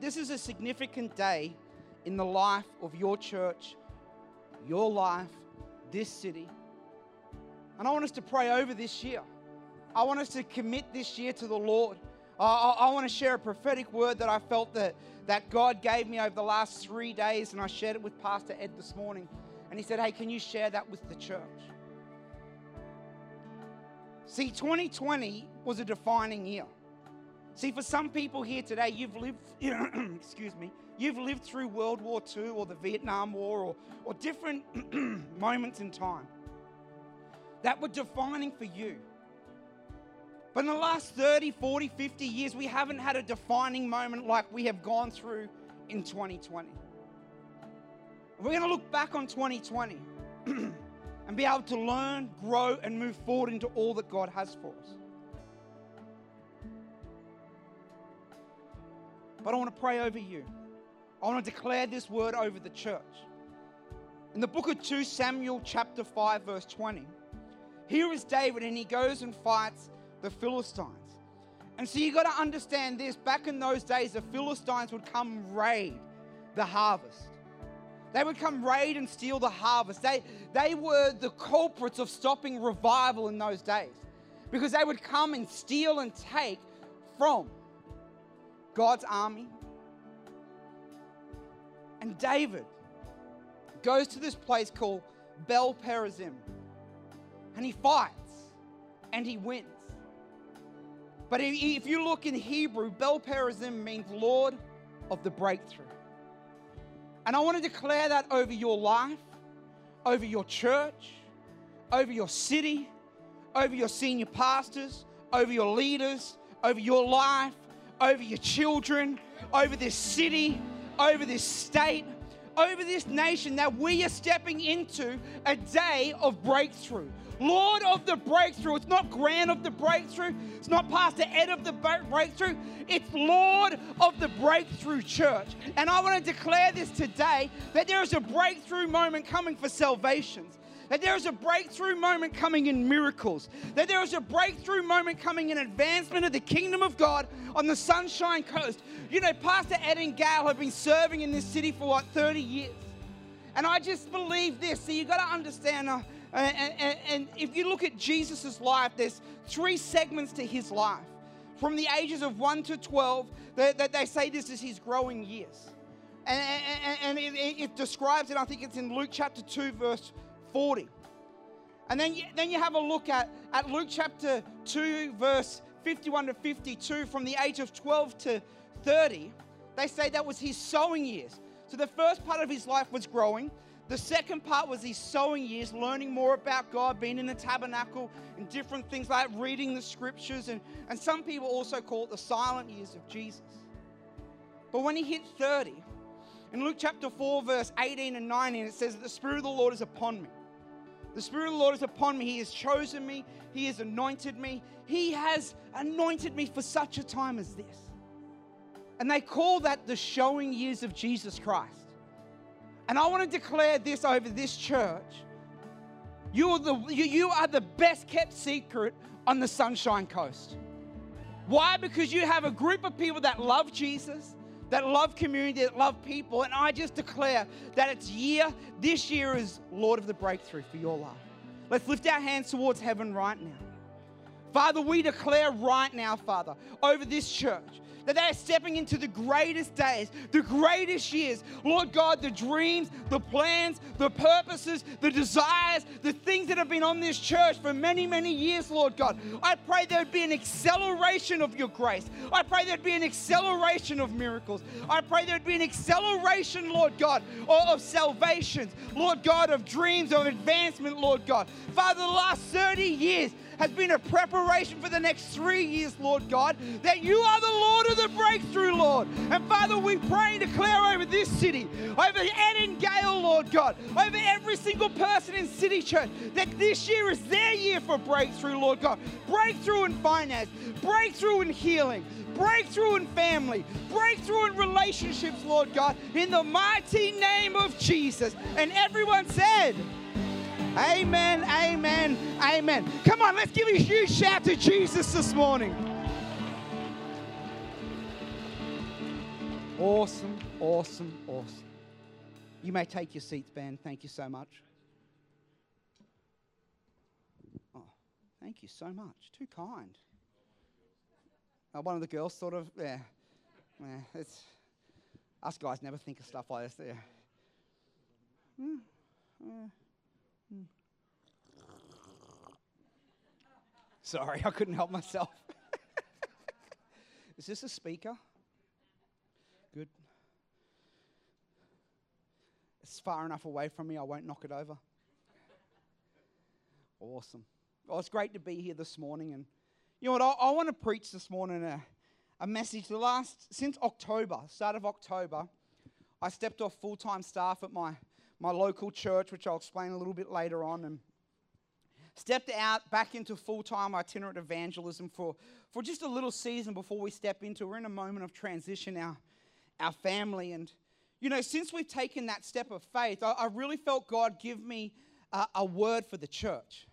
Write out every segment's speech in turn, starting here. This is a significant day in the life of your church, your life, this city. And I want us to pray over this year. I want us to commit this year to the Lord. I want to share a prophetic word that I felt that God gave me over the last 3 days, and I shared it with Pastor Ed this morning. And he said, hey, can you share that with the church? See, 2020 was a defining year. See, for some people here today, you've lived, excuse me, you've lived through World War II or the Vietnam War or different moments in time that were defining for you. But in the last 30, 40, 50 years, we haven't had a defining moment like we have gone through in 2020. We're going to look back on 2020 and be able to learn, grow, and move forward into all that God has for us. But I want to pray over you. I want to declare this word over the church. In the book of 2 Samuel, chapter 5, verse 20, here is David, and he goes and fights the Philistines. And so you got to understand this. Back in those days, the Philistines would come raid the harvest. They would come raid and steal the harvest. They were the culprits of stopping revival in those days, because they would come and steal and take from God's army. And David goes to this place called Baal Perazim, and he fights and he wins. But if you look in Hebrew, Baal Perazim means Lord of the breakthrough. And I want to declare that over your life, over your church, over your city, over your senior pastors, over your leaders, over your life, over your children, over this city, over this state, over this nation, that we are stepping into a day of breakthrough. Lord of the breakthrough. It's not Grant of the breakthrough. It's not Pastor Ed of the breakthrough. It's Lord of the breakthrough, church. And I want to declare this today, that there is a breakthrough moment coming for salvations, that there is a breakthrough moment coming in miracles, that there is a breakthrough moment coming in advancement of the kingdom of God on the Sunshine Coast. You know, Pastor Ed and Gail have been serving in this city for, what, 30 years? And I just believe this. So you've got to understand, and if you look at Jesus' life, there's 3 segments to his life. From the ages of 1 to 12, they say this is his growing years. And it describes it, I think it's in Luke chapter 2, verse 40. And then you have a look at Luke chapter 2, verse 51 to 52, from the age of 12 to 30, they say that was his sowing years. So the first part of his life was growing. The second part was his sowing years, learning more about God, being in the tabernacle and different things like that, reading the scriptures. And some people also call it the silent years of Jesus. But when he hit 30, in Luke chapter 4, verse 18 and 19, it says that the Spirit of the Lord is upon me. The Spirit of the Lord is upon me. He has chosen me. He has anointed me. He has anointed me for such a time as this. And they call that the showing years of Jesus Christ. And I want to declare this over this church. You are the best kept secret on the Sunshine Coast. Why? Because you have a group of people that love Jesus, that love community, that love people. And I just declare that this year is Lord of the breakthrough for your life. Let's lift our hands towards heaven right now. Father, we declare right now, Father, over this church, that they are stepping into the greatest days, the greatest years. Lord God, the dreams, the plans, the purposes, the desires, the things that have been on this church for many, many years, Lord God. I pray there would be an acceleration of your grace. I pray there would be an acceleration of miracles. I pray there would be an acceleration, Lord God, of salvations, Lord God, of dreams, of advancement, Lord God. Father, the last 30 years has been a preparation for the next 3 years, Lord God, that you are the Lord of the breakthrough, Lord. And Father, we pray and declare over this city, over Ed and Gail, Lord God, over every single person in City Church, that this year is their year for breakthrough, Lord God. Breakthrough in finance, breakthrough in healing, breakthrough in family, breakthrough in relationships, Lord God, in the mighty name of Jesus. And everyone said, amen, amen, amen. Come on, let's give a huge shout to Jesus this morning. Awesome, awesome, awesome. You may take your seats, Ben. Thank you so much. Oh, thank you so much. Too kind. Oh, one of the girls sort of, yeah. It's, us guys never think of stuff like this, do you? Sorry, I couldn't help myself. Is this a speaker? Good. It's far enough away from me, I won't knock it over. Awesome. Well, it's great to be here this morning. And you know what, I want to preach this morning a message. Since October, start of October, I stepped off full-time staff at my local church, which I'll explain a little bit later on, and stepped out back into full-time itinerant evangelism for just a little season before we step into. We're in a moment of transition, our family. And, you know, since we've taken that step of faith, I really felt God give me a word for the church.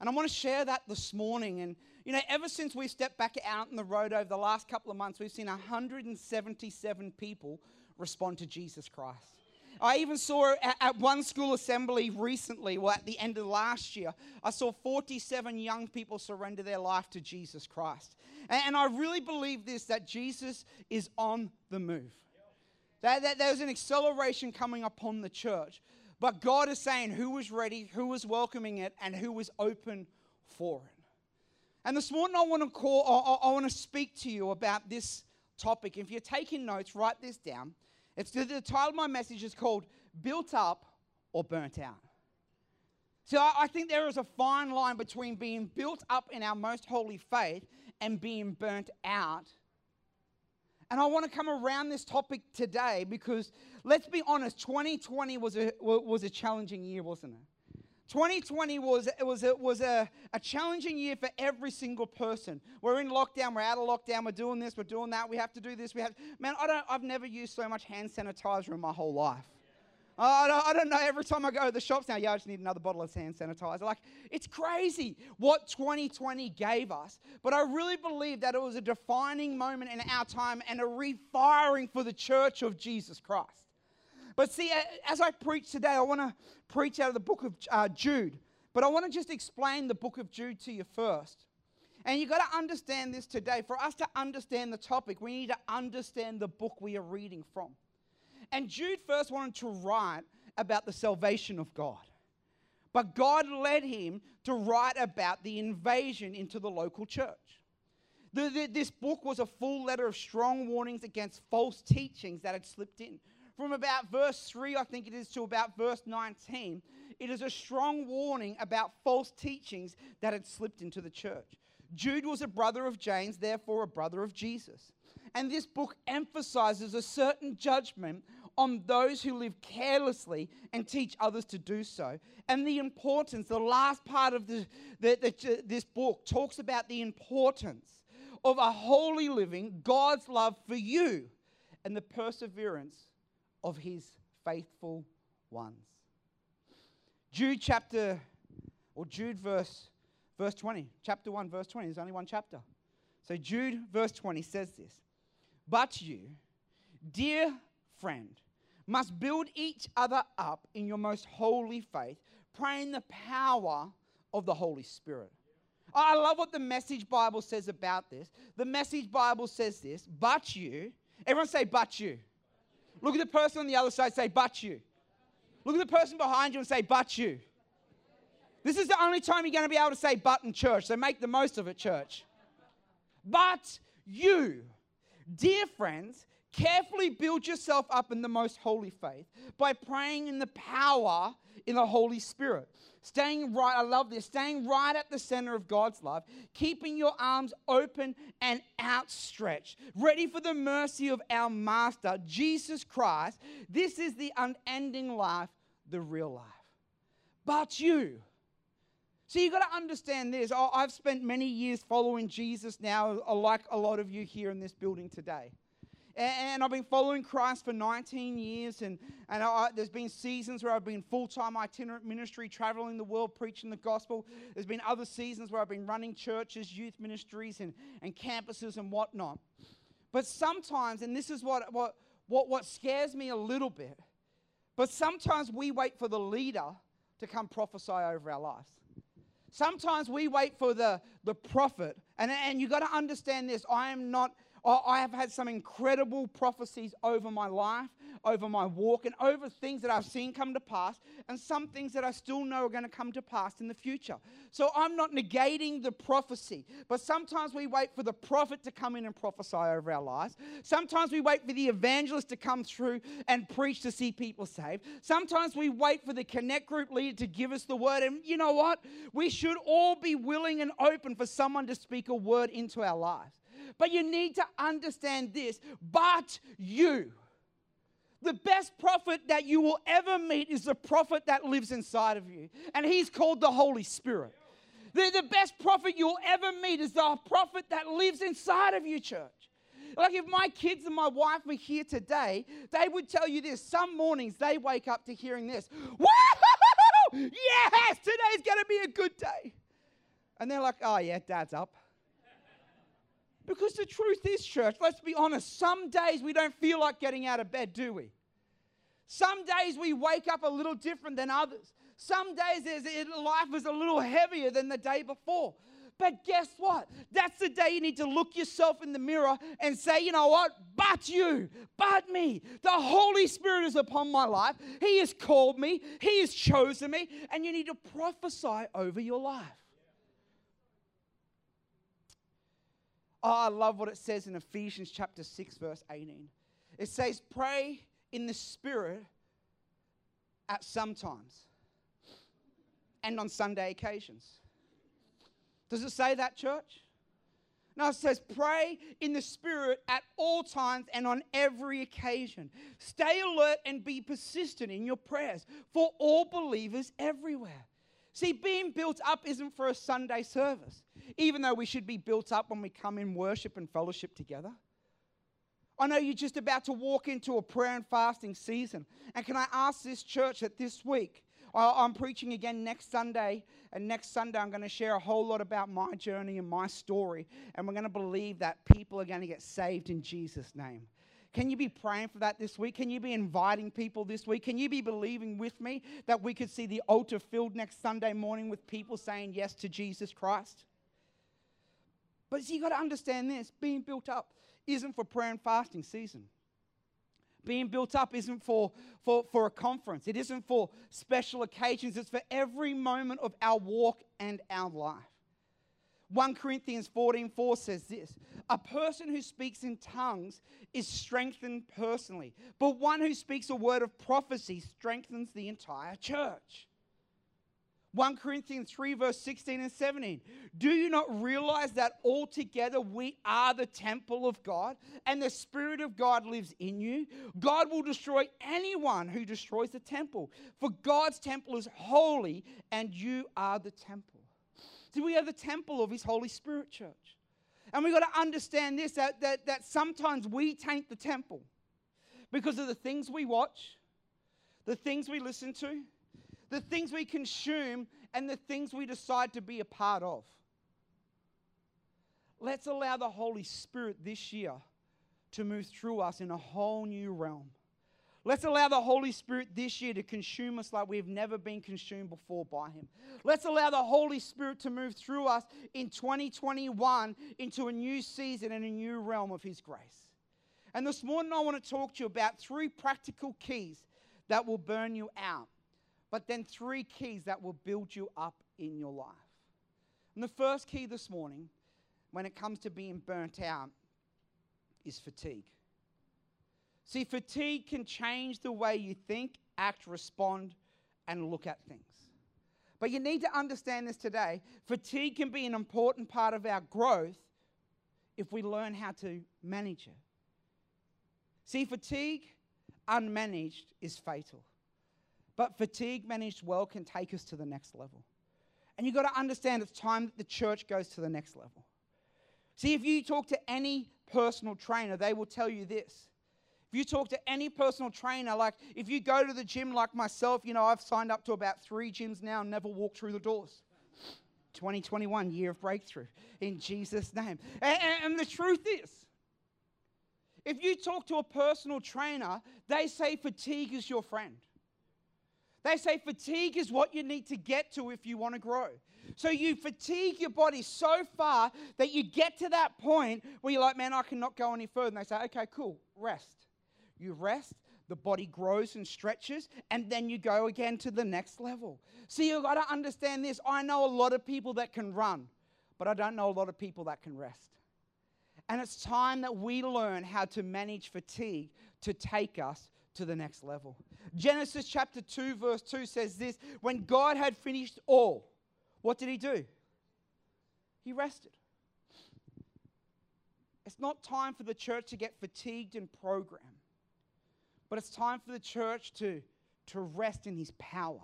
And I want to share that this morning. And, you know, ever since we've stepped back out on the road over the last couple of months, we've seen 177 people respond to Jesus Christ. I even saw at one school assembly recently, well, at the end of last year, I saw 47 young people surrender their life to Jesus Christ. And I really believe this, that Jesus is on the move. That there's an acceleration coming upon the church. But God is saying who is ready, who is welcoming it, and who is open for it. And this morning I want to speak to you about this topic. If you're taking notes, write this down. It's the title of my message is called Built Up or Burnt Out. So I think there is a fine line between being built up in our most holy faith and being burnt out. And I want to come around this topic today because, let's be honest, 2020 was a challenging year, wasn't it? 2020 was a challenging year for every single person. We're in lockdown, we're out of lockdown, we're doing this, we're doing that, we have to do this, we have... Man, I've never used so much hand sanitizer in my whole life. I don't know, every time I go to the shops now, yeah, I just need another bottle of hand sanitizer. Like, it's crazy what 2020 gave us. But I really believe that it was a defining moment in our time and a refiring for the church of Jesus Christ. But see, as I preach today, I want to preach out of the book of Jude. But I want to just explain the book of Jude to you first. And you've got to understand this today. For us to understand the topic, we need to understand the book we are reading from. And Jude first wanted to write about the salvation of God. But God led him to write about the invasion into the local church. This book was a full letter of strong warnings against false teachings that had slipped in. From about verse 3, I think it is, to about verse 19, it is a strong warning about false teachings that had slipped into the church. Jude was a brother of James, therefore a brother of Jesus. And this book emphasizes a certain judgment on those who live carelessly and teach others to do so. And the importance, the last part of this book talks about the importance of a holy living, God's love for you, and the perseverance of his faithful ones. Jude verse 20, chapter 1, verse 20, there's only one chapter. So Jude verse 20 says this. But you, dear friend, must build each other up in your most holy faith, praying the power of the Holy Spirit. I love what the Message Bible says about this. The Message Bible says this, but you, everyone say, but you. Look at the person on the other side, say, but you. Look at the person behind you and say, but you. This is the only time you're going to be able to say but in church, so make the most of it, church. But you, dear friends, carefully build yourself up in the most holy faith by praying in the power in the Holy Spirit. Staying right, I love this, staying right at the center of God's love, keeping your arms open and outstretched, ready for the mercy of our Master, Jesus Christ. This is the unending life, the real life. But you... So you've got to understand this. I've spent many years following Jesus now, like a lot of you here in this building today. And I've been following Christ for 19 years, and there's been seasons where I've been full-time itinerant ministry, traveling the world, preaching the gospel. There's been other seasons where I've been running churches, youth ministries, and campuses and whatnot. But sometimes, and this is what scares me a little bit, but sometimes we wait for the leader to come prophesy over our lives. Sometimes we wait for the prophet. And you've got to understand this. I have had some incredible prophecies over my life, over my walk, and over things that I've seen come to pass, and some things that I still know are going to come to pass in the future. So I'm not negating the prophecy, but sometimes we wait for the prophet to come in and prophesy over our lives. Sometimes we wait for the evangelist to come through and preach to see people saved. Sometimes we wait for the connect group leader to give us the word. And you know what? We should all be willing and open for someone to speak a word into our lives. But you need to understand this, the best prophet that you will ever meet is the prophet that lives inside of you, and he's called the Holy Spirit. The best prophet you'll ever meet is the prophet that lives inside of you, church. Like if my kids and my wife were here today, they would tell you this. Some mornings they wake up to hearing this. Woo! Yes, today's going to be a good day. And they're like, oh yeah, Dad's up. Because the truth is, church, let's be honest, some days we don't feel like getting out of bed, do we? Some days we wake up a little different than others. Some days life is a little heavier than the day before. But guess what? That's the day you need to look yourself in the mirror and say, you know what? But you, but me. The Holy Spirit is upon my life. He has called me. He has chosen me. And you need to prophesy over your life. Oh, I love what it says in Ephesians chapter 6, verse 18. It says, pray in the Spirit at some times and on Sunday occasions. Does it say that, church? No, it says, pray in the Spirit at all times and on every occasion. Stay alert and be persistent in your prayers for all believers everywhere. See, being built up isn't for a Sunday service, even though we should be built up when we come in worship and fellowship together. I know you're just about to walk into a prayer and fasting season. And can I ask this church that this week, I'm preaching again next Sunday, and next Sunday I'm going to share a whole lot about my journey and my story, and we're going to believe that people are going to get saved in Jesus' name. Can you be praying for that this week? Can you be inviting people this week? Can you be believing with me that we could see the altar filled next Sunday morning with people saying yes to Jesus Christ? But see, you've got to understand this. Being built up isn't for prayer and fasting season. Being built up isn't for a conference. It isn't for special occasions. It's for every moment of our walk and our life. 1 Corinthians 14:4 says this, a person who speaks in tongues is strengthened personally, but one who speaks a word of prophecy strengthens the entire church. 1 Corinthians 3, verse 16 and 17. Do you not realize that altogether we are the temple of God and the Spirit of God lives in you? God will destroy anyone who destroys the temple, for God's temple is holy and you are the temple. See, we are the temple of His Holy Spirit, church. And we've got to understand this, that sometimes we taint the temple because of the things we watch, the things we listen to, the things we consume, and the things we decide to be a part of. Let's allow the Holy Spirit this year to move through us in a whole new realm. Let's allow the Holy Spirit this year to consume us like we've never been consumed before by Him. Let's allow the Holy Spirit to move through us in 2021 into a new season and a new realm of His grace. And this morning I want to talk to you about 3 practical keys that will burn you out, but then 3 keys that will build you up in your life. And the first key this morning, when it comes to being burnt out, is fatigue. See, fatigue can change the way you think, act, respond, and look at things. But you need to understand this today. Fatigue can be an important part of our growth if we learn how to manage it. See, fatigue unmanaged is fatal. But fatigue managed well can take us to the next level. And you've got to understand it's time that the church goes to the next level. See, if you talk to any personal trainer, they will tell you this. If you talk to any personal trainer, like if you go to the gym like myself, you know, I've signed up to about 3 gyms now and never walked through the doors. 2021, year of breakthrough in Jesus' name. And the truth is, If you talk to a personal trainer, they say fatigue is your friend. They say fatigue is what you need to get to if you want to grow. So you fatigue your body so far that you get to that point where you're like, man, I cannot go any further. And they say, okay, cool, rest. You rest, the body grows and stretches, and then you go again to the next level. See, you've got to understand this. I know a lot of people that can run, but I don't know a lot of people that can rest. And it's time that we learn how to manage fatigue to take us to the next level. Genesis chapter 2 verse 2 says this, when God had finished all, what did he do? He rested. It's not time for the church to get fatigued and programmed, but it's time for the church to rest in his power.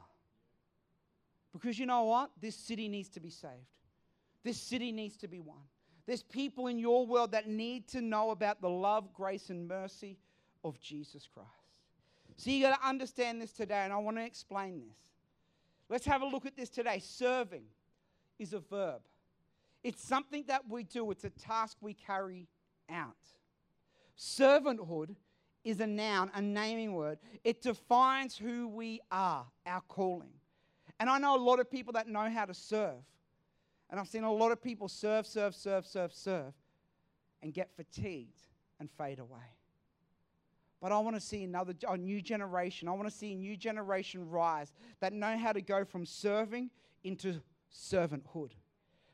Because you know what? This city needs to be saved. This city needs to be won. There's people in your world that need to know about the love, grace, and mercy of Jesus Christ. So you got to understand this today, and I want to explain this. Let's have a look at this today. Serving is a verb. It's something that we do. It's a task we carry out. Servanthood is a noun, a naming word. It defines who we are, our calling. And I know a lot of people that know how to serve. And I've seen a lot of people serve, and get fatigued and fade away. But I want to see a new generation. I want to see a new generation rise that know how to go from serving into servanthood.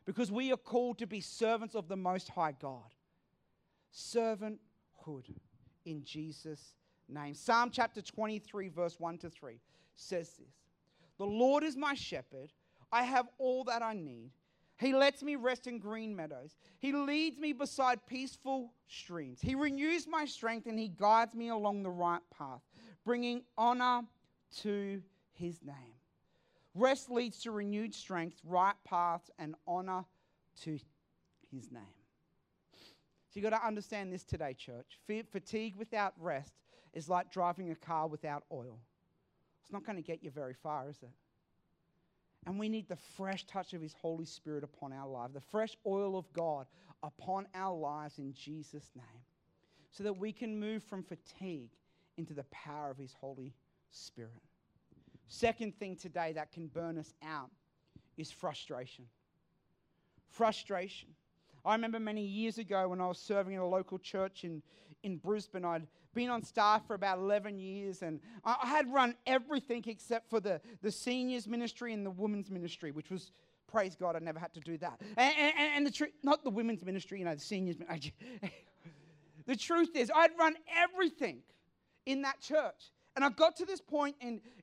Because we are called to be servants of the Most High God. Servanthood in Jesus' name. Psalm chapter 23, verse 1-3 says this. The Lord is my shepherd. I have all that I need. He lets me rest in green meadows. He leads me beside peaceful streams. He renews my strength and he guides me along the right path, bringing honor to his name. Rest leads to renewed strength, right paths, and honor to his name. So you've got to understand this today, church. Fatigue without rest is like driving a car without oil. It's not going to get you very far, is it? And we need the fresh touch of his Holy Spirit upon our lives, the fresh oil of God upon our lives in Jesus' name, so that we can move from fatigue into the power of his Holy Spirit. Second thing today that can burn us out is frustration. Frustration. I remember many years ago when I was serving in a local church in Brisbane, I'd been on staff for about 11 years, and I had run everything except for the seniors ministry and the women's ministry, which was, praise God, I never had to do that. And not the women's ministry, you know, the seniors. The truth is, I'd run everything in that church. And I got to this point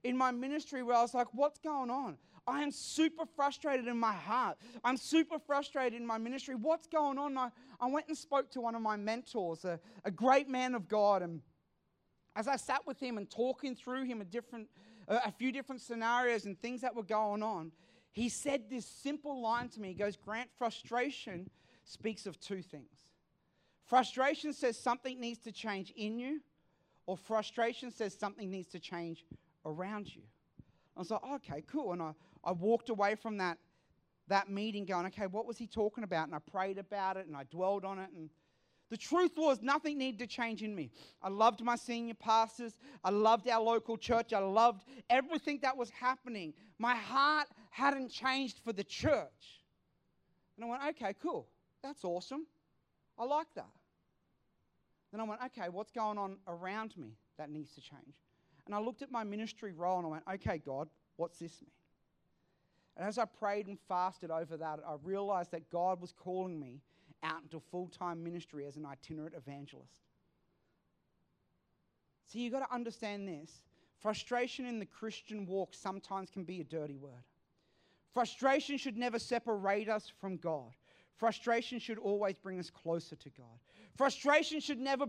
in my ministry where I was like, what's going on? I am super frustrated in my heart. I'm super frustrated in my ministry. What's going on? I went and spoke to one of my mentors, a great man of God. And as I sat with him and talking through him a few different scenarios and things that were going on, he said this simple line to me. He goes, Grant, frustration speaks of two things. Frustration says something needs to change in you, or frustration says something needs to change around you. I was like, oh, okay, cool. And I walked away from that meeting going, okay, what was he talking about? And I prayed about it and I dwelled on it. And the truth was nothing needed to change in me. I loved my senior pastors. I loved our local church. I loved everything that was happening. My heart hadn't changed for the church. And I went, okay, cool. That's awesome. I like that. Then I went, okay, what's going on around me that needs to change? And I looked at my ministry role and I went, okay, God, what's this mean? And as I prayed and fasted over that, I realized that God was calling me out into full-time ministry as an itinerant evangelist. So you've got to understand this. Frustration in the Christian walk sometimes can be a dirty word. Frustration should never separate us from God. Frustration should always bring us closer to God. Frustration should never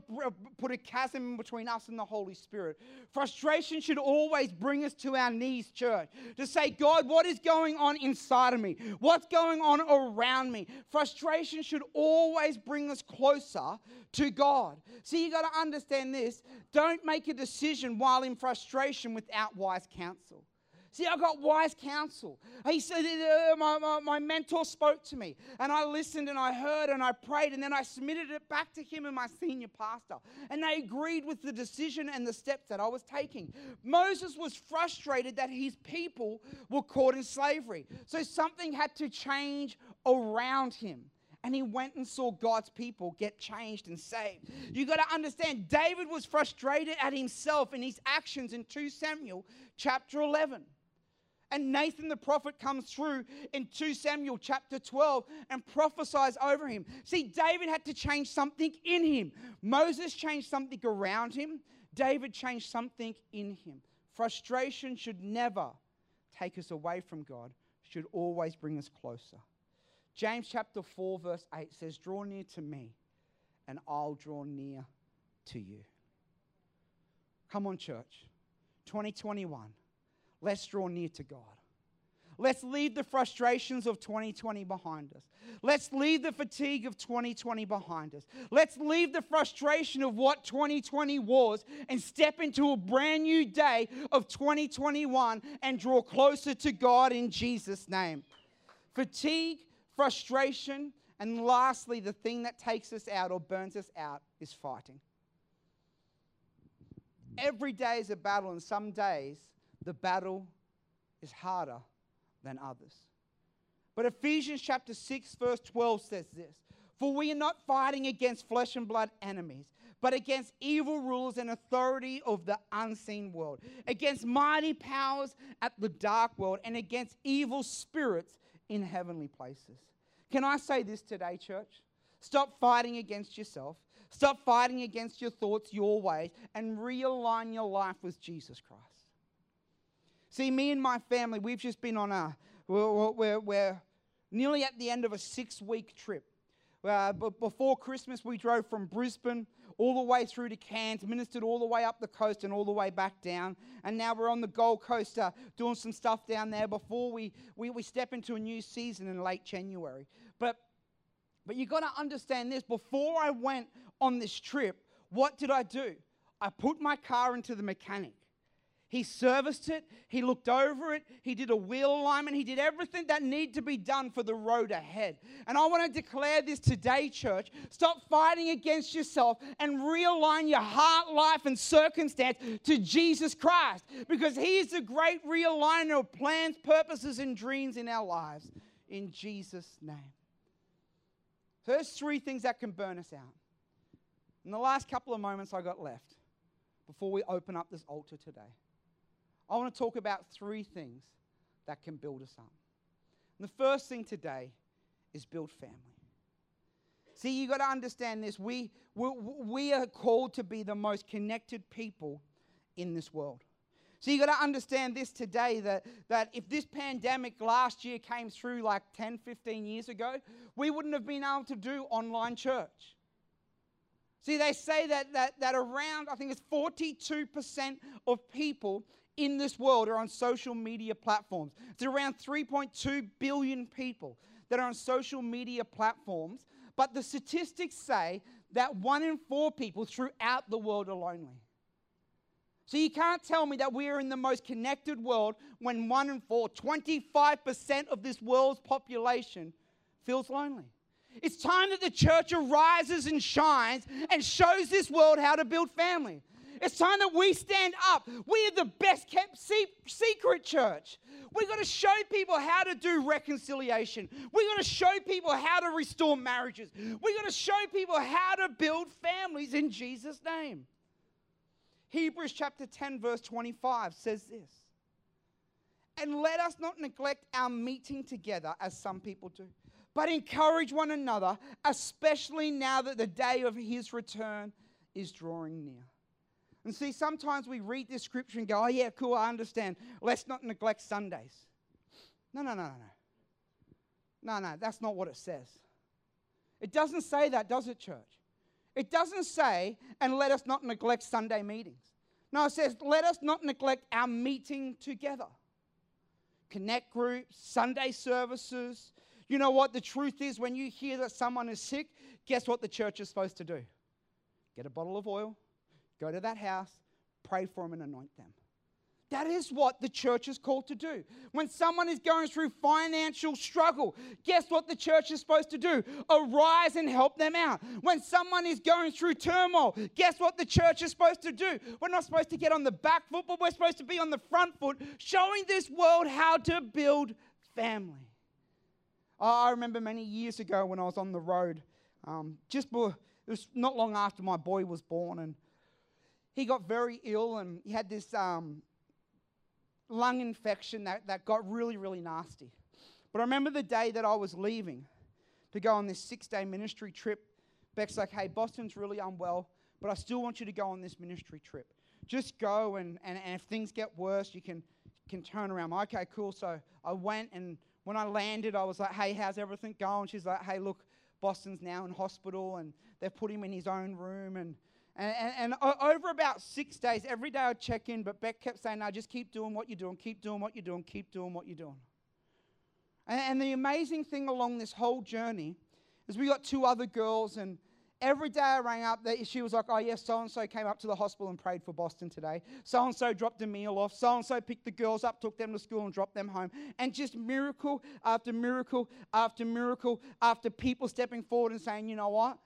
put a chasm between us and the Holy Spirit. Frustration should always bring us to our knees, church, to say, God, what is going on inside of me? What's going on around me? Frustration should always bring us closer to God. See, you got to understand this. Don't make a decision while in frustration without wise counsel. See, I got wise counsel. He said, my mentor spoke to me, and I listened, and I heard, and I prayed, and then I submitted it back to him and my senior pastor, and they agreed with the decision and the steps that I was taking. Moses was frustrated that his people were caught in slavery, so something had to change around him. And he went and saw God's people get changed and saved. You got to understand, David was frustrated at himself in his actions in 2 Samuel chapter 11. And Nathan the prophet comes through in 2 Samuel chapter 12 and prophesies over him. See, David had to change something in him. Moses changed something around him. David changed something in him. Frustration should never take us away from God. It should always bring us closer. James chapter 4 verse 8 says, draw near to me and I'll draw near to you. Come on, church. 2021. Let's draw near to God. Let's leave the frustrations of 2020 behind us. Let's leave the fatigue of 2020 behind us. Let's leave the frustration of what 2020 was and step into a brand new day of 2021 and draw closer to God in Jesus' name. Fatigue, frustration, and lastly, the thing that takes us out or burns us out is fighting. Every day is a battle, and some days the battle is harder than others. But Ephesians chapter 6, verse 12 says this, for we are not fighting against flesh and blood enemies, but against evil rulers and authority of the unseen world, against mighty powers at the dark world, and against evil spirits in heavenly places. Can I say this today, church? Stop fighting against yourself. Stop fighting against your thoughts, your ways, and realign your life with Jesus Christ. See, me and my family, we've just been on we're nearly at the end of a 6-week trip. But before Christmas, we drove from Brisbane all the way through to Cairns, ministered all the way up the coast and all the way back down. And now we're on the Gold Coast doing some stuff down there before we step into a new season in late January. But you've got to understand this. Before I went on this trip, what did I do? I put my car into the mechanic. He serviced it. He looked over it. He did a wheel alignment. He did everything that needed to be done for the road ahead. And I want to declare this today, church. Stop fighting against yourself and realign your heart, life, and circumstance to Jesus Christ, because he is the great realigner of plans, purposes, and dreams in our lives in Jesus' name. So there's 3 things that can burn us out. In the last couple of moments I got left before we open up this altar today, I want to talk about 3 things that can build us up. And the first thing today is build family. See, you've got to understand this. We are called to be the most connected people in this world. So you've got to understand this today, that if this pandemic last year came through like 10, 15 years ago, we wouldn't have been able to do online church. See, they say that around, I think it's 42% of people in this world are on social media platforms. It's around 3.2 billion people that are on social media platforms. But the statistics say that 1 in 4 people throughout the world are lonely. So you can't tell me that we're in the most connected world when 1 in 4, 25% of this world's population feels lonely. It's time that the church arises and shines and shows this world how to build family. It's time that we stand up. We are the best kept secret church. We've got to show people how to do reconciliation. We've got to show people how to restore marriages. We've got to show people how to build families in Jesus' name. Hebrews chapter 10 verse 25 says this, and let us not neglect our meeting together as some people do, but encourage one another, especially now that the day of his return is drawing near. And see, sometimes we read this scripture and go, oh yeah, cool, I understand. Let's not neglect Sundays. No, that's not what it says. It doesn't say that, does it, church? It doesn't say, and let us not neglect Sunday meetings. No, it says, let us not neglect our meeting together. Connect groups, Sunday services. You know what? The truth is, when you hear that someone is sick, guess what the church is supposed to do? Get a bottle of oil. Go to that house, pray for them and anoint them. That is what the church is called to do. When someone is going through financial struggle, guess what the church is supposed to do? Arise and help them out. When someone is going through turmoil, guess what the church is supposed to do? We're not supposed to get on the back foot, but we're supposed to be on the front foot, showing this world how to build family. I remember many years ago when I was on the road, it was not long after my boy was born, and he got very ill, and he had this lung infection that got really, really nasty. But I remember the day that I was leaving to go on this 6-day ministry trip. Beck's like, hey, Boston's really unwell, but I still want you to go on this ministry trip. Just go, and if things get worse, you can turn around. Like, okay, cool. So I went, and when I landed, I was like, hey, how's everything going? She's like, hey, look, Boston's now in hospital, and they've put him in his own room, and over about 6 days, every day I'd check in, but Beck kept saying, no, just keep doing what you're doing, keep doing what you're doing, keep doing what you're doing. And the amazing thing along this whole journey is we got 2 other girls, and every day I rang up, she was like, oh, yes, so-and-so came up to the hospital and prayed for Boston today. So-and-so dropped a meal off. So-and-so picked the girls up, took them to school and dropped them home. And just miracle after miracle after miracle after people stepping forward and saying, you know what?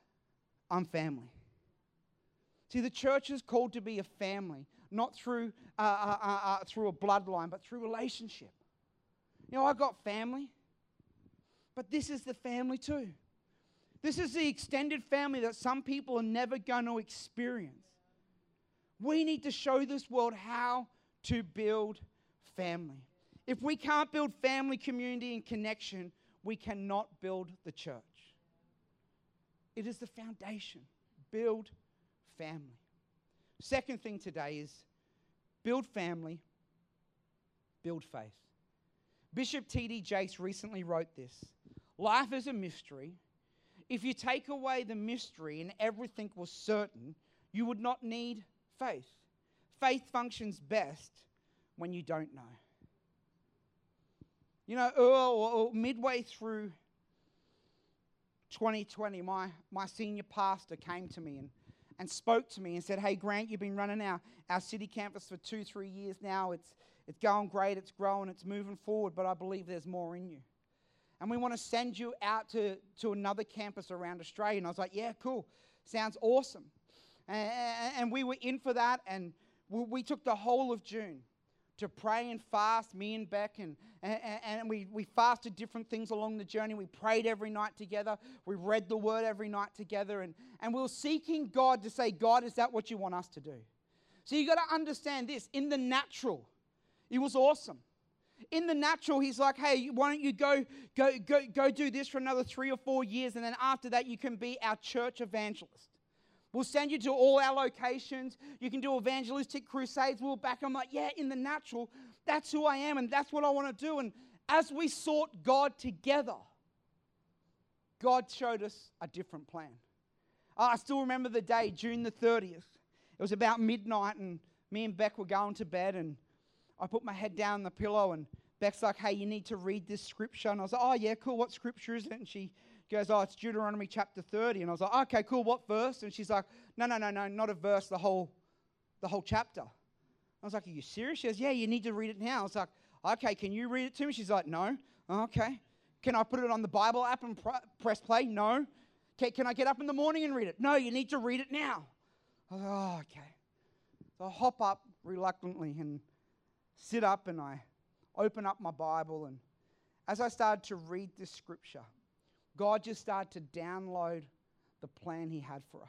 I'm family. See, the church is called to be a family, not through a bloodline, but through relationship. You know, I got family, but this is the family too. This is the extended family that some people are never going to experience. We need to show this world how to build family. If we can't build family, community, and connection, we cannot build the church. It is the foundation. Build family. Second thing today is build family, build faith. Bishop TD Jakes recently wrote this. Life is a mystery. If you take away the mystery and everything was certain, you would not need faith. Faith functions best when you don't know. You know, midway through 2020, my senior pastor came to me and spoke to me and said, hey, Grant, you've been running our city campus for 2-3 years now. It's going great. It's growing. It's moving forward. But I believe there's more in you. And we want to send you out to another campus around Australia. And I was like, yeah, cool. Sounds awesome. And we were in for that. And we took the whole of June to pray and fast, me and Beck. And we fasted different things along the journey. We prayed every night together. We read the word every night together. And we were seeking God to say, God, is that what you want us to do? So you got to understand this. In the natural, it was awesome. In the natural, he's like, hey, why don't you go do this for another 3 or 4 years, and then after that, you can be our church evangelist. We'll send you to all our locations. You can do evangelistic crusades. We'll back. I'm like, yeah, in the natural, that's who I am, and that's what I want to do. And as we sought God together, God showed us a different plan. I still remember the day, June the 30th. It was about midnight, and me and Beck were going to bed, and I put my head down on the pillow, and Beck's like, hey, you need to read this scripture. And I was like, oh, yeah, cool. What scripture is it? And she goes, oh, it's Deuteronomy chapter 30. And I was like, okay, cool. What verse? And she's like, no, not a verse, the whole chapter. I was like, are you serious? She goes, yeah, you need to read it now. I was like, okay, can you read it to me? She's like, no. Okay. Can I put it on the Bible app and press play? No. Can I get up in the morning and read it? No, you need to read it now. I was like, oh, okay. So I hop up reluctantly and sit up, and I open up my Bible, and as I started to read this scripture, God just started to download the plan he had for us.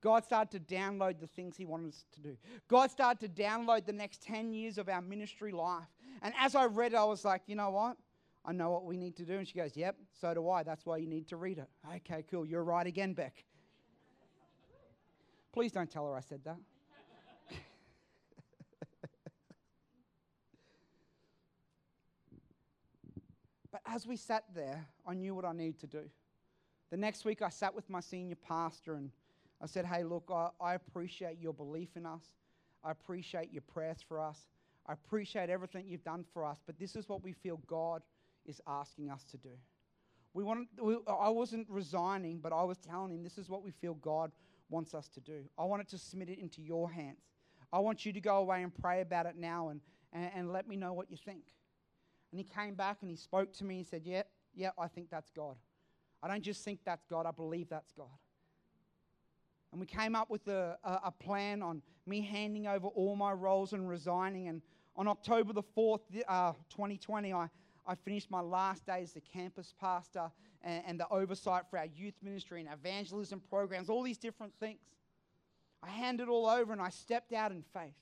God started to download the things he wanted us to do. God started to download the next 10 years of our ministry life. And as I read it, I was like, you know what? I know what we need to do. And she goes, yep, so do I. That's why you need to read it. Okay, cool. You're right again, Beck. Please don't tell her I said that. As we sat there, I knew what I needed to do. The next week, I sat with my senior pastor, and I said, hey, look, I appreciate your belief in us. I appreciate your prayers for us. I appreciate everything you've done for us, but this is what we feel God is asking us to do. I wasn't resigning, but I was telling him, this is what we feel God wants us to do. I wanted to submit it into your hands. I want you to go away and pray about it now and, and let me know what you think. And he came back and he spoke to me. He said, yeah, I think that's God. I don't just think that's God. I believe that's God. And we came up with a plan on me handing over all my roles and resigning. And on October the 4th, 2020, I finished my last day as the campus pastor and the oversight for our youth ministry and evangelism programs, all these different things. I handed it all over and I stepped out in faith.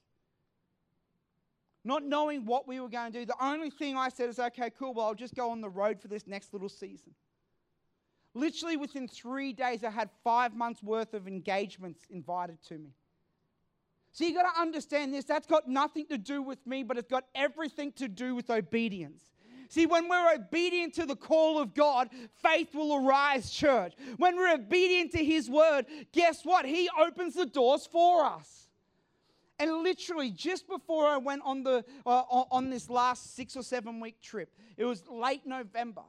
Not knowing what we were going to do, the only thing I said is, okay, cool, well, I'll just go on the road for this next little season. Literally within 3 days, I had 5 months' worth of engagements invited to me. So you've got to understand this. That's got nothing to do with me, but it's got everything to do with obedience. See, when we're obedient to the call of God, faith will arise, church. When we're obedient to His word, guess what? He opens the doors for us. And literally, just before I went on on this last 6 or 7 week trip, it was late November,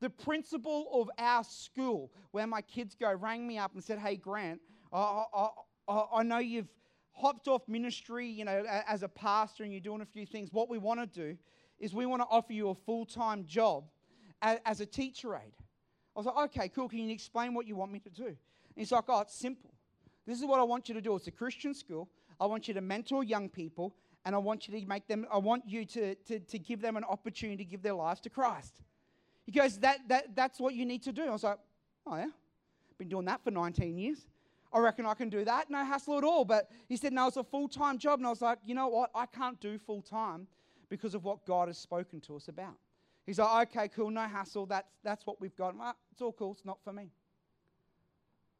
the principal of our school, where my kids go, rang me up and said, hey, Grant, I know you've hopped off ministry, you know, as a pastor and you're doing a few things. What we want to do is we want to offer you a full-time job as a teacher aide. I was like, okay, cool. Can you explain what you want me to do? And he's like, oh, it's simple. This is what I want you to do. It's a Christian school. I want you to mentor young people, and I want you to to give them an opportunity to give their lives to Christ. He goes, that's what you need to do. I was like, oh, yeah. Been doing that for 19 years. I reckon I can do that. No hassle at all. But he said, no, it's a full-time job. And I was like, you know what? I can't do full-time because of what God has spoken to us about. He's like, okay, cool, no hassle, that's what we've got. Like, it's all cool, it's not for me.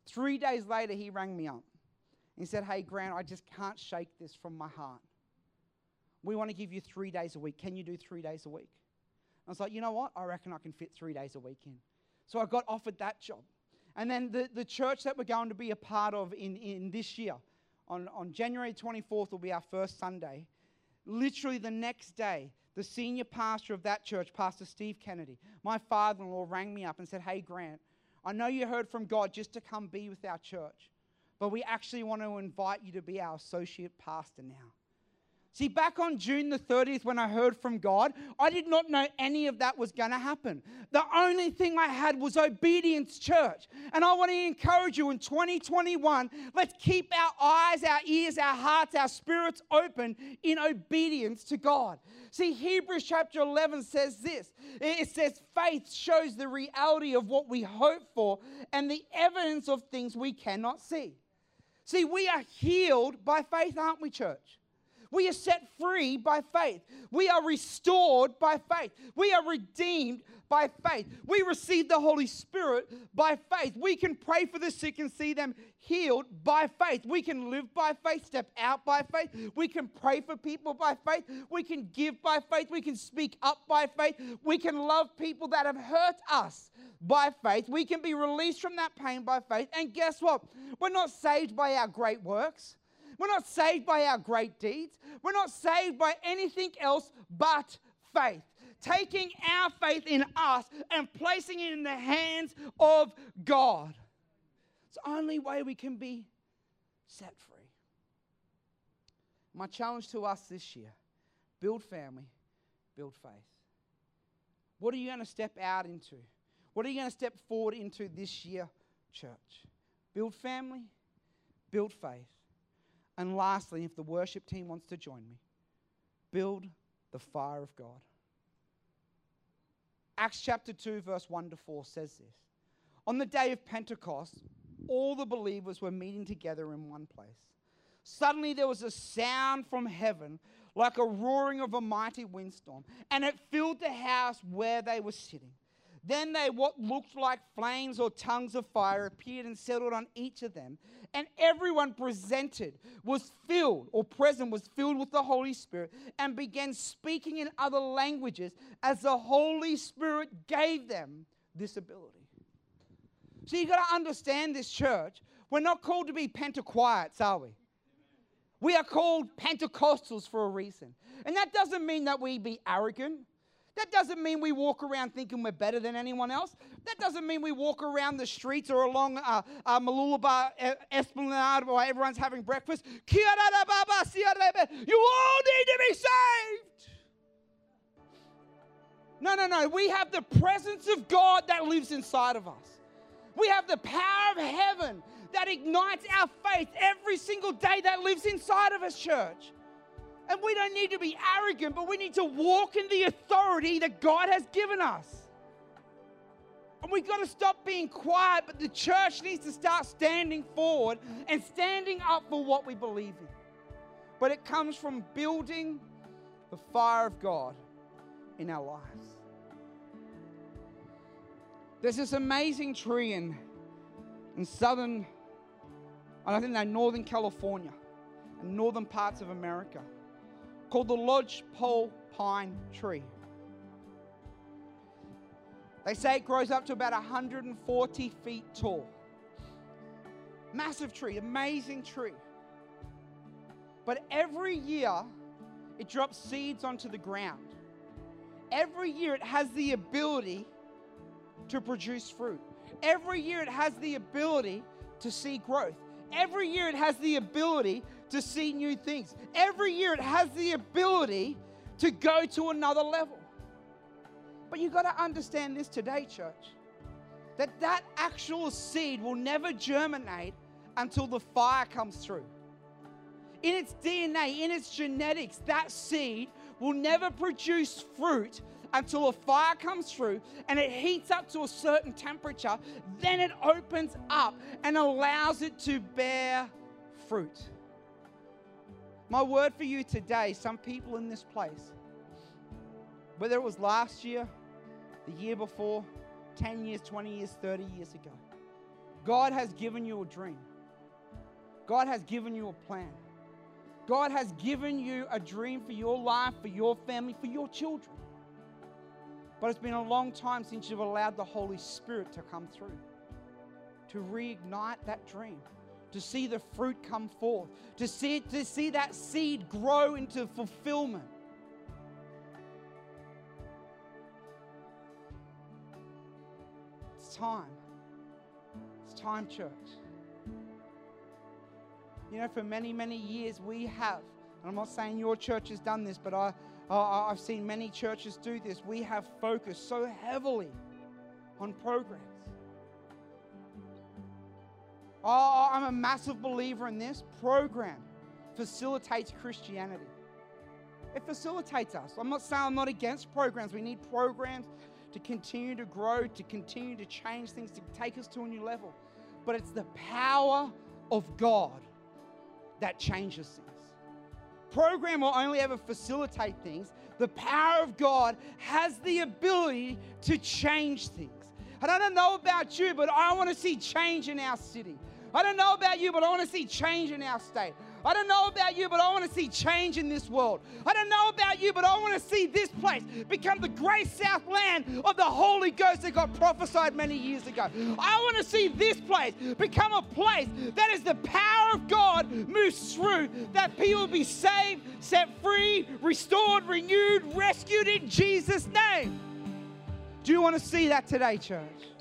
3 days later, he rang me up. He said, hey, Grant, I just can't shake this from my heart. We want to give you 3 days a week. Can you do 3 days a week? I was like, you know what? I reckon I can fit 3 days a week in. So I got offered that job. And then the church that we're going to be a part of in this year, on January 24th will be our first Sunday. Literally the next day, the senior pastor of that church, Pastor Steve Kennedy, my father-in-law, rang me up and said, hey, Grant, I know you heard from God just to come be with our church, but we actually want to invite you to be our associate pastor now. See, back on June the 30th when I heard from God, I did not know any of that was going to happen. The only thing I had was obedience, church. And I want to encourage you in 2021, let's keep our eyes, our ears, our hearts, our spirits open in obedience to God. See, Hebrews chapter 11 says this. It says, faith shows the reality of what we hope for and the evidence of things we cannot see. See, we are healed by faith, aren't we, church? We are set free by faith. We are restored by faith. We are redeemed by faith. We receive the Holy Spirit by faith. We can pray for the sick and see them healed by faith. We can live by faith, step out by faith. We can pray for people by faith. We can give by faith. We can speak up by faith. We can love people that have hurt us by faith. We can be released from that pain by faith. And guess what? We're not saved by our great works. We're not saved by our great deeds. We're not saved by anything else but faith. Taking our faith in us and placing it in the hands of God. It's the only way we can be set free. My challenge to us this year, build family, build faith. What are you going to step out into? What are you going to step forward into this year, church? Build family, build faith. And lastly, if the worship team wants to join me, build the fire of God. Acts chapter 2, verse 1 to 4 says this. On the day of Pentecost, all the believers were meeting together in one place. Suddenly there was a sound from heaven like a roaring of a mighty windstorm, and it filled the house where they were sitting. Then what looked like flames or tongues of fire appeared and settled on each of them. And everyone was filled with the Holy Spirit and began speaking in other languages as the Holy Spirit gave them this ability. So you've got to understand this, church. We're not called to be Pentequites, are we? We are called Pentecostals for a reason. And that doesn't mean that we be arrogant. That doesn't mean we walk around thinking we're better than anyone else. That doesn't mean we walk around the streets or along Mooloolaba Esplanade where everyone's having breakfast. You all need to be saved. No. We have the presence of God that lives inside of us. We have the power of heaven that ignites our faith every single day that lives inside of us, church. And we don't need to be arrogant, but we need to walk in the authority that God has given us. And we've got to stop being quiet, but the church needs to start standing forward and standing up for what we believe in. But it comes from building the fire of God in our lives. There's this amazing tree in southern, I think they're northern California and northern parts of America, called the lodgepole pine tree. They say it grows up to about 140 feet tall. Massive tree, amazing tree. But every year, it drops seeds onto the ground. Every year, it has the ability to produce fruit. Every year, it has the ability to see growth. Every year, it has the ability to see new things. Every year, it has the ability to go to another level. But you've got to understand this today, church, that that actual seed will never germinate until the fire comes through. In its DNA, in its genetics, that seed will never produce fruit until a fire comes through and it heats up to a certain temperature. Then it opens up and allows it to bear fruit. My word for you today, some people in this place, whether it was last year, the year before, 10 years, 20 years, 30 years ago, God has given you a dream. God has given you a plan. God has given you a dream for your life, for your family, for your children. But it's been a long time since you've allowed the Holy Spirit to come through, to reignite that dream, to see the fruit come forth, to see that seed grow into fulfillment. It's time, church. You know, for many, many years we have, and I'm not saying your church has done this, but I've seen many churches do this. We have focused so heavily on programs. Oh, I'm a massive believer in this. Program facilitates Christianity. It facilitates us. I'm not saying I'm not against programs. We need programs to continue to grow, to continue to change things, to take us to a new level. But it's the power of God that changes things. Program will only ever facilitate things. The power of God has the ability to change things. And I don't know about you, but I want to see change in our city. I don't know about you, but I want to see change in our state. I don't know about you, but I want to see change in this world. I don't know about you, but I want to see this place become the great Southland of the Holy Ghost that got prophesied many years ago. I want to see this place become a place that is the power of God moves through, that people be saved, set free, restored, renewed, rescued in Jesus' name. Do you want to see that today, church?